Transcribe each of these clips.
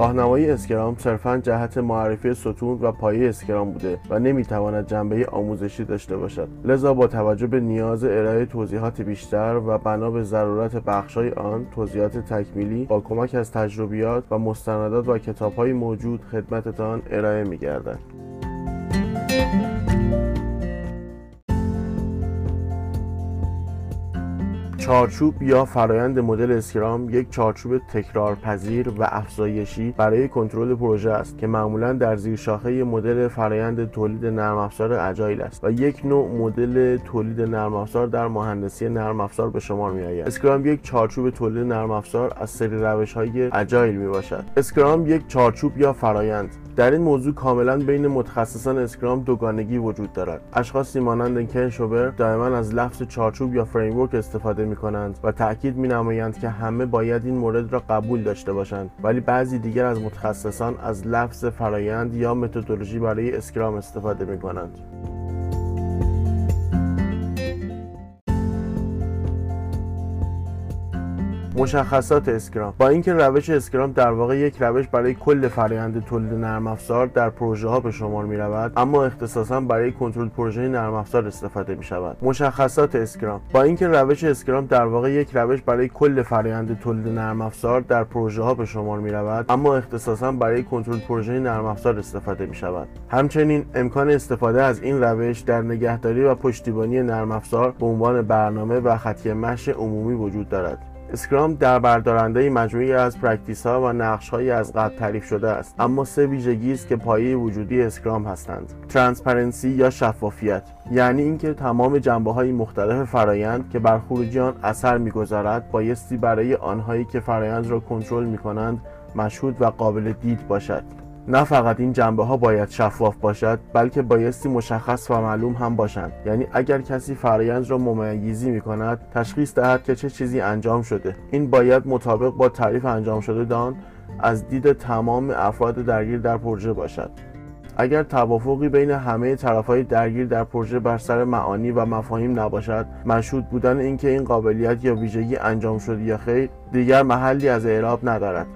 راهنمایی اسکرام صرفاً جهت معرفی ستون و پایه اسکرام بوده و نمیتواند جنبه آموزشی داشته باشد، لذا با توجه به نیاز ارائه توضیحات بیشتر و بنا به ضرورت بخشای آن توضیحات تکمیلی با کمک از تجربیات و مستندات و کتاب‌های موجود خدمتتان ارائه می‌گردد. چارچوب یا فرایند مدل اسکرام یک چارچوب تکرارپذیر و افزایشی برای کنترل پروژه است که معمولاً در زیر شاخه مدل فرایند تولید نرم افزار اجایل است و یک نوع مدل تولید نرم افزار در مهندسی نرم افزار به شمار می آید. اسکرام یک چارچوب تولید نرم افزار از سری روش‌های اجایل می باشد. اسکرام یک چارچوب یا فرایند. در این موضوع کاملا بین متخصصان اسکرام دوگانگی وجود دارد. اشخاصی مانند کن شوبر دائما از لفظ چارچوب یا فریم ورک استفاده می‌کنند و تأکید می‌نمایند که همه باید این مورد را قبول داشته باشند، ولی بعضی دیگر از متخصصان از لفظ فرایند یا متدولوژی برای اسکرام استفاده می‌کنند. مشخصات اسکرام. با اینکه روش اسکرام در واقع یک روش برای کل فرآیند تولید نرم افزار در پروژه ها به شمار می رود، اما اختصاصا برای کنترل پروژه نرم افزار استفاده می شود. مشخصات اسکرام. با اینکه روش اسکرام در واقع یک روش برای کل فرآیند تولید نرم افزار در پروژه ها به شمار می رود، اما اختصاصا برای کنترل پروژه نرم افزار استفاده می شود. همچنین امکان استفاده از این روش در نگهداری و پشتیبانی نرم افزار به عنوان برنامه و خطی مشی عمومی وجود دارد. اسکرام در بردارنده مجموعی از پرکتیس‌ها و نقش‌های از قبل تعریف شده است، اما سه ویژگی است که پایه وجودی اسکرام هستند: ترانسپرنسی یا شفافیت، یعنی اینکه تمام جنبه‌های مختلف فرایند که بر خروجی آن اثر می‌گذارد بایستی برای آنهایی که فرایند را کنترل می‌کنند مشهود و قابل دید باشد. نه فقط این جنبه ها باید شفاف باشد، بلکه بایستی مشخص و معلوم هم باشند، یعنی اگر کسی فرآیند را ممیزی می کند تشخیص دهد که چه چیزی انجام شده. این باید مطابق با تعریف انجام شده آن از دید تمام افراد درگیر در پروژه باشد. اگر توافقی بین همه طرفهای درگیر در پروژه بر سر معانی و مفاهیم نباشد، مشهود بودن اینکه این قابلیت یا ویژگی انجام شده یا خیر دیگر محلی از اعراب ندارد.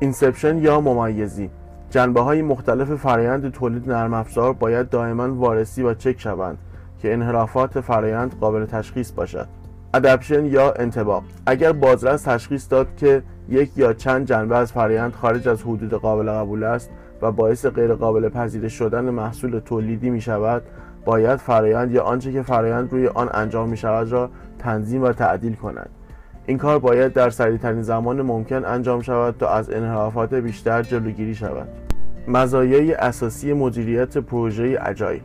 اینسپشن یا ممیزی. جنبه‌های مختلف فرآیند تولید نرم افزار باید دائما وارسی و چک شوند که انحرافات فرآیند قابل تشخیص باشد. ادپشن یا انطباق. اگر بازرس تشخیص داد که یک یا چند جنبه از فرآیند خارج از حدود قابل قبول است و باعث غیر قابل پذیرش شدن محصول تولیدی می شود، باید فرآیند یا آنچه که فرآیند روی آن انجام می شود را تنظیم و تعدیل کند. این کار باید در سریعترین زمان ممکن انجام شود تا از انحرافات بیشتر جلوگیری شود. مزایای اساسی مدیریت پروژه اجایل.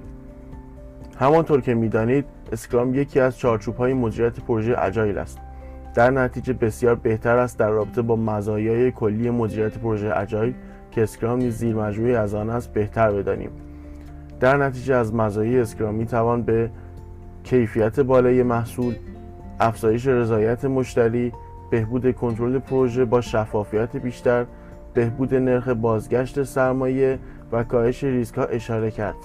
همانطور که می‌دانید، اسکرام یکی از چارچوب‌های مدیریت پروژه اجایل است. در نتیجه بسیار بهتر است در رابطه با مزایای کلی مدیریت پروژه اجایل که اسکرام نیز زیر مجموعه‌ای از آن است بهتر بدانیم. در نتیجه از مزایای اسکرام می‌توان به کیفیت بالای محصول، افزایش رضایت مشتری، بهبود کنترل پروژه با شفافیت بیشتر، بهبود نرخ بازگشت سرمایه و کاهش ریسک‌ها اشاره کرد.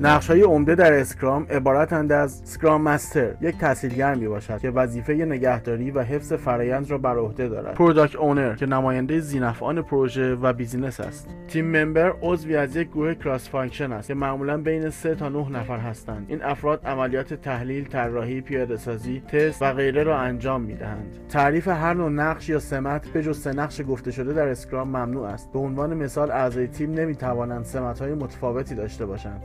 نقش‌های عمده در اسکرام عبارتند از اسکرام مستر، یک تسهیلگر میباشد که وظیفه نگهداری و حفظ فرآیند را بر عهده دارد. پروداکت اونر که نماینده ذینفعان پروژه و بیزینس است. تیم ممبر عضوی از یک گروه کراس فانکشن است که معمولاً بین 3 تا 9 نفر هستند. این افراد عملیات تحلیل، طراحی، پیاده‌سازی، تست و غیره را انجام می‌دهند. تعریف هر نوع نقش یا سمت به جز 3 نقش گفته شده در اسکرام ممنوع است. به عنوان مثال اعضای تیم نمی‌توانند سمت‌های متفاوتی داشته باشند.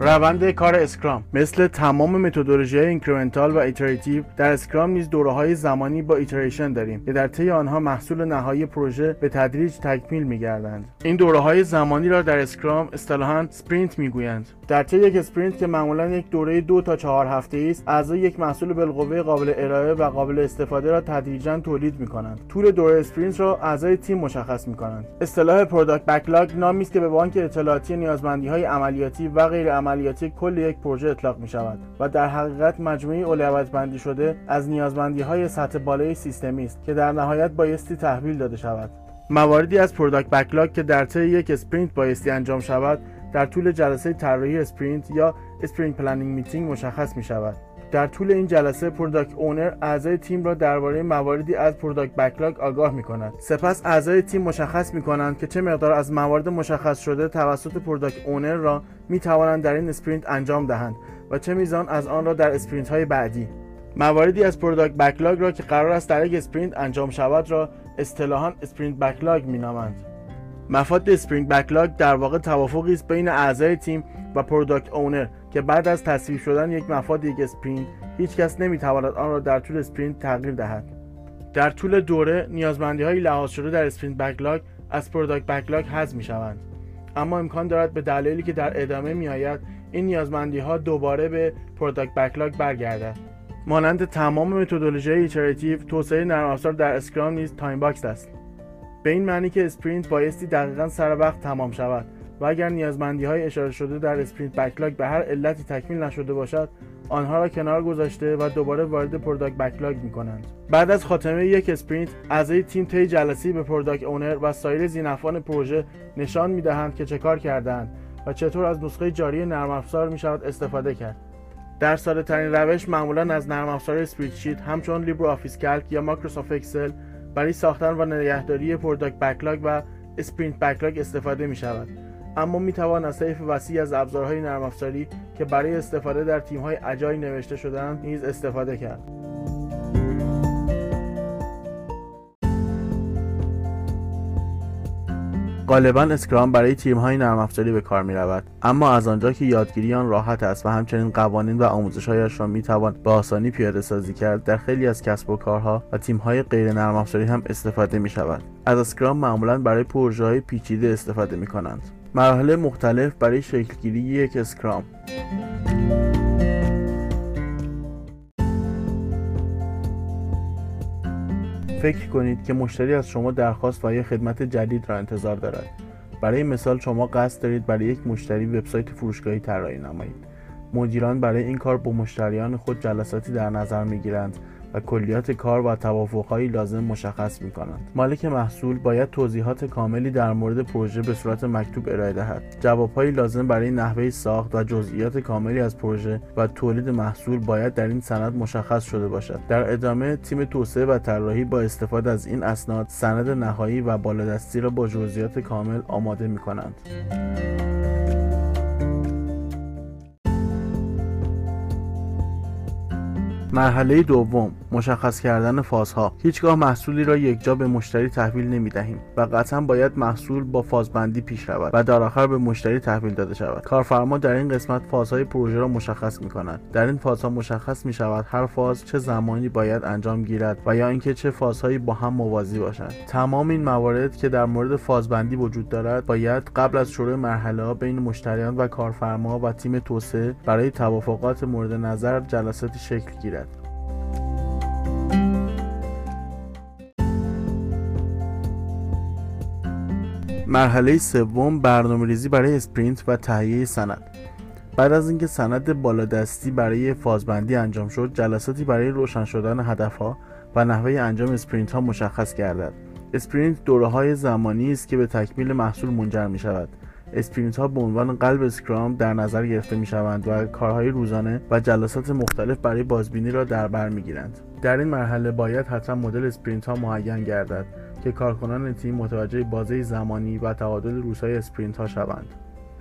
روند کار اسکرام. مثل تمام متدولوژی‌های اینکریمنتال و ایتراتیو، در اسکرام نیز دوره‌های زمانی با ایتریشن داریم که در طی آنها محصول نهایی پروژه به تدریج تکمیل می‌گردند. این دوره‌های زمانی را در اسکرام اصطلاحاً اسپرینت می‌گویند. در طی یک اسپرینت که معمولاً یک دوره 2 تا 4 هفته‌ای است، اعضای یک محصول بالقوه قابل ارائه و قابل استفاده را تدریجاً تولید می‌کنند. طول دوره اسپرینت را اعضای تیم مشخص می‌کنند. اصطلاح پروداکت بکلاگ نامی است که به بانک اطلاعاتی نیازمندی‌های عملیاتی و غیر عملیاتی کل یک پروژه اطلاق می شود و در حقیقت مجموعی اولویت بندی شده از نیازمندی های سطح بالای سیستمی است که در نهایت بایستی تحویل داده شود. مواردی از پروداکت بکلاگ که در طی یک اسپرینت بایستی انجام شود، در طول جلسه طراحی اسپرینت یا اسپرینت پلنینگ میتینگ مشخص می شود. در طول این جلسه پروداکت اونر اعضای تیم را درباره مواردی از پروداکت بکلاگ آگاه می کند. سپس اعضای تیم مشخص می کنند که چه مقدار از موارد مشخص شده توسط پروداکت اونر را می توانند در این اسپرینت انجام دهند و چه میزان از آن را در اسپرینت های بعدی. مواردی از پروداکت بکلاگ را که قرار است در یک اسپرینت انجام شود را اصطلاحاً اسپرینت بکلاگ می‌نامند. مفاد اسپرینت بکلاگ در واقع توافقی است بین اعضای تیم و پروداکت اونر که بعد از تصویب شدن یک مفاد یک اسپرینت هیچ کس نمی‌تواند آن را در طول اسپرینت تغییر دهد. در طول دوره نیازمندی‌های لحاظ شده در اسپرینت بکلاگ از پروداکت بکلاگ حذف می‌شوند، اما امکان دارد به دلایلی که در ادامه می‌آید این نیازمندی‌ها دوباره به پروداکت بکلاگ برگردد. مانند تمام متدولوژی‌های ایتراتیو، توسعه نرم افزار در اسکرام نیز تایم باکس است، به این معنی که اسپرینت بایستی دقیقاً سر وقت تمام شود و اگر نیازمندی‌های اشاره شده در اسپرینت بکلاگ به هر علتی تکمیل نشده باشد، آنها را کنار گذاشته و دوباره وارد پروداکت بکلاگ می‌کنند. بعد از خاتمه یک اسپرینت، اعضای تیم طی جلسه‌ای به پروداکت اونر و سایر ذی‌نفعان پروژه نشان می‌دهند که چه کار کردند و چطور از نسخه جاری نرم افزار می‌شود استفاده کرد. در ساده ترین روش معمولاً از نرم افزار اسپریدشیت همچون لیبرو آفیس کلک یا مایکروسافت اکسل برای ساختن و نگهداری پروداکت بکلاگ و اسپرینت بکلاگ استفاده می شود، اما می توان از طیف وسیعی از ابزارهای نرم افزاری که برای استفاده در تیم های اجایل نوشته شده‌اند نیز استفاده کرد. غالباً اسکرام برای تیم‌های نرم افزاری به کار می‌رود، اما از آنجا که یادگیری آن راحت است و همچنین قوانین و آموزش‌هایش را می‌توان به آسانی پیاده‌سازی کرد، در خیلی از کسب و کارها و تیم‌های غیر نرم افزاری هم استفاده می‌شود. از اسکرام معمولاً برای پروژه‌های پیچیده استفاده می‌کنند. مراحل مختلف برای شکل‌گیری یک اسکرام. فکر کنید که مشتری از شما درخواست و یا خدمت جدید را انتظار دارد. برای مثال شما قصد دارید برای یک مشتری وبسایت فروشگاهی طراحی نمایید. مدیران برای این کار با مشتریان خود جلساتی در نظر می‌گیرند و کلیات کار و توافق‌های لازم مشخص می‌کنند. مالک محصول باید توضیحات کاملی در مورد پروژه به صورت مکتوب ارائه دهد. جواب‌های لازم برای نحوه ساخت و جزئیات کاملی از پروژه و تولید محصول باید در این سند مشخص شده باشد. در ادامه تیم توسعه و طراحی با استفاده از این اسناد سند نهایی و بالادستی را با جزئیات کامل آماده می‌کنند. مرحله دوم، مشخص کردن فازها. هیچگاه محصولی را یکجا به مشتری تحویل نمی دهیم و قطعا باید محصول با فازبندی پیش رود و در آخر به مشتری تحویل داده شود. کارفرما در این قسمت فازهای پروژه را مشخص می کند. در این فازها مشخص می شود هر فاز چه زمانی باید انجام گیرد و یا اینکه چه فازهایی با هم موازی باشند. تمام این موارد که در مورد فازبندی وجود دارد باید قبل از شروع مرحله ها بین مشتریان و کارفرما و تیم توسعه برای توافقات مورد نظر جلساتی شکل گیرد. مرحله سوم، برنامه‌ریزی برای اسپرینت و تهیه سند. بعد از اینکه سند بالادستی برای فازبندی انجام شد، جلساتی برای روشن شدن هدف‌ها و نحوه انجام اسپرینت‌ها مشخص گردد. اسپرینت دوره‌های زمانی است که به تکمیل محصول منجر می‌شود. اسپرینت‌ها به عنوان قلب اسکرام در نظر گرفته می‌شوند و کارهای روزانه و جلسات مختلف برای بازبینی را در بر می‌گیرند. در این مرحله باید حتما مدل اسپرینت‌ها معین گردد که کارکنان تیم متوجه بازه زمانی و تعادل روزهای اسپرینت‌ها شوند.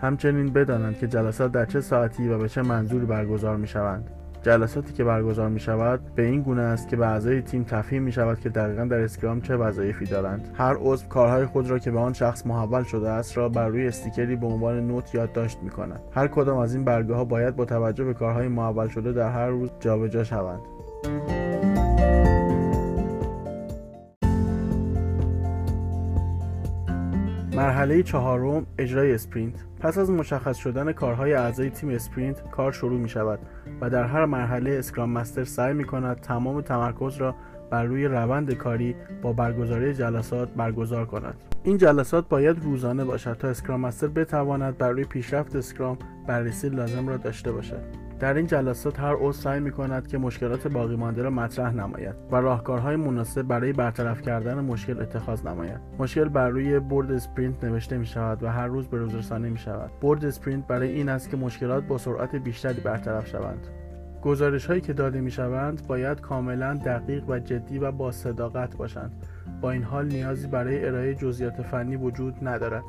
همچنین بدانند که جلسات در چه ساعتی و به چه منظوری برگزار می‌شوند. جلساتی که برگزار می‌شود به این گونه است که به اعضای تیم تفهیم می‌شود که دقیقاً در اسکرام چه وظایفی دارند. هر عضو کارهای خود را که به آن شخص محول شده است را بر روی استیکری به عنوان نوت یادداشت می‌کند. هر کدام از این برگه‌ها باید با توجه به کارهای محول شده در هر روز جابجا شوند. مرحله چهارم، اجرای اسپرینت. پس از مشخص شدن کارهای اعضای تیم اسپرینت، کار شروع می شود و در هر مرحله اسکرام مستر سعی می کند تمام تمرکز را بر روی روند کاری با برگزاری جلسات برگزار کند. این جلسات باید روزانه باشد تا اسکرام مستر بتواند بر روی پیشرفت اسکرام بررسی لازم را داشته باشد. در این جلسات هر عضو سعی می‌کند که مشکلات باقی مانده را مطرح نماید و راهکارهای مناسب برای برطرف کردن مشکل اتخاذ نماید. مشکل بر روی برد اسپرینت نوشته می‌شود و هر روز به روز رسانی می‌شود. برد اسپرینت برای این است که مشکلات با سرعت بیشتری برطرف شوند. گزارش‌هایی که داده می‌شوند باید کاملاً دقیق و جدی و با صداقت باشند. با این حال نیازی برای ارائه جزئیات فنی وجود ندارد.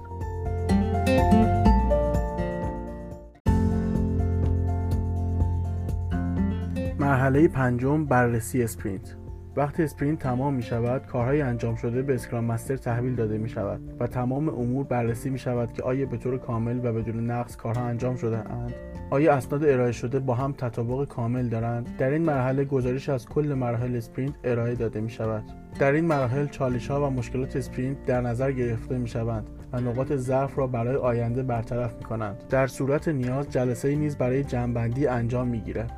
مرحله پنجم، بررسی اسپرینت. وقتی اسپرینت تمام می شود، کارهای انجام شده به اسکرام مستر تحویل داده می شود و تمام امور بررسی می شود که آیا به طور کامل و بدون نقص کارها انجام شده اند، آیا اسناد ارائه شده با هم تطابق کامل دارند. در این مرحله گزارش از کل مراحل اسپرینت ارائه داده می شود. در این مراحل چالش‌ها و مشکلات اسپرینت در نظر گرفته می‌شوند و نقاط ضعف را برای آینده برطرف می‌کنند. در صورت نیاز جلسه‌ای نیز برای جمع‌بندی انجام می‌گیرد.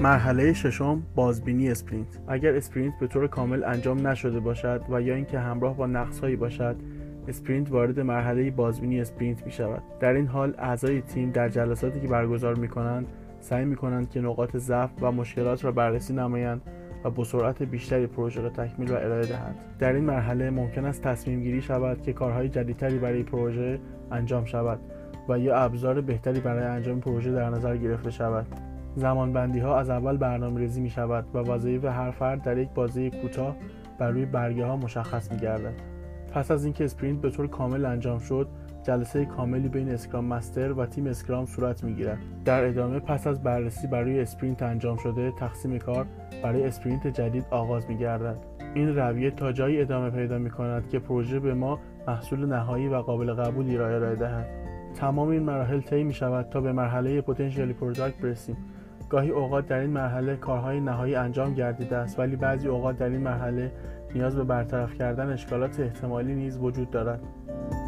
مرحله ششم، بازبینی اسپرینت. اگر اسپرینت به طور کامل انجام نشده باشد و یا اینکه همراه با نقص‌هایی باشد، اسپرینت وارد مرحله بازبینی اسپرینت می شود. در این حال اعضای تیم در جلساتی که برگزار می کنند سعی می کنند که نقاط ضعف و مشکلات را بررسی نمایند و با سرعت بیشتری پروژه را تکمیل و ارائه دهند. در این مرحله ممکن است تصمیم گیری شود که کارهای جدیدتری برای پروژه انجام شود و یا ابزار بهتری برای انجام پروژه در نظر گرفته شود. زمانبندی ها از اول برنامه‌ریزی می شود و وظایف هر فرد در یک بازه کوتاه بر روی برگه ها مشخص می گردد. پس از اینکه اسپرینت به طور کامل انجام شد، جلسه کاملی بین اسکرام مستر و تیم اسکرام صورت میگیرد. در ادامه پس از بررسی برای اسپرینت انجام شده، تقسیم کار برای اسپرینت جدید آغاز میگردد. این رویه تا جایی ادامه پیدا میکند که پروژه به ما محصول نهایی و قابل قبولی را ارائه دهد. تمام این مراحل طی میشود تا به مرحله پتانسیال پروداکت برسیم. گاهی اوقات در این مرحله کارهای نهایی انجام گردیده است، ولی بعضی اوقات در این مرحله نیاز به برطرف کردن اشکالات احتمالی نیز وجود دارد.